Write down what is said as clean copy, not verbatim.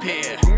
disappear.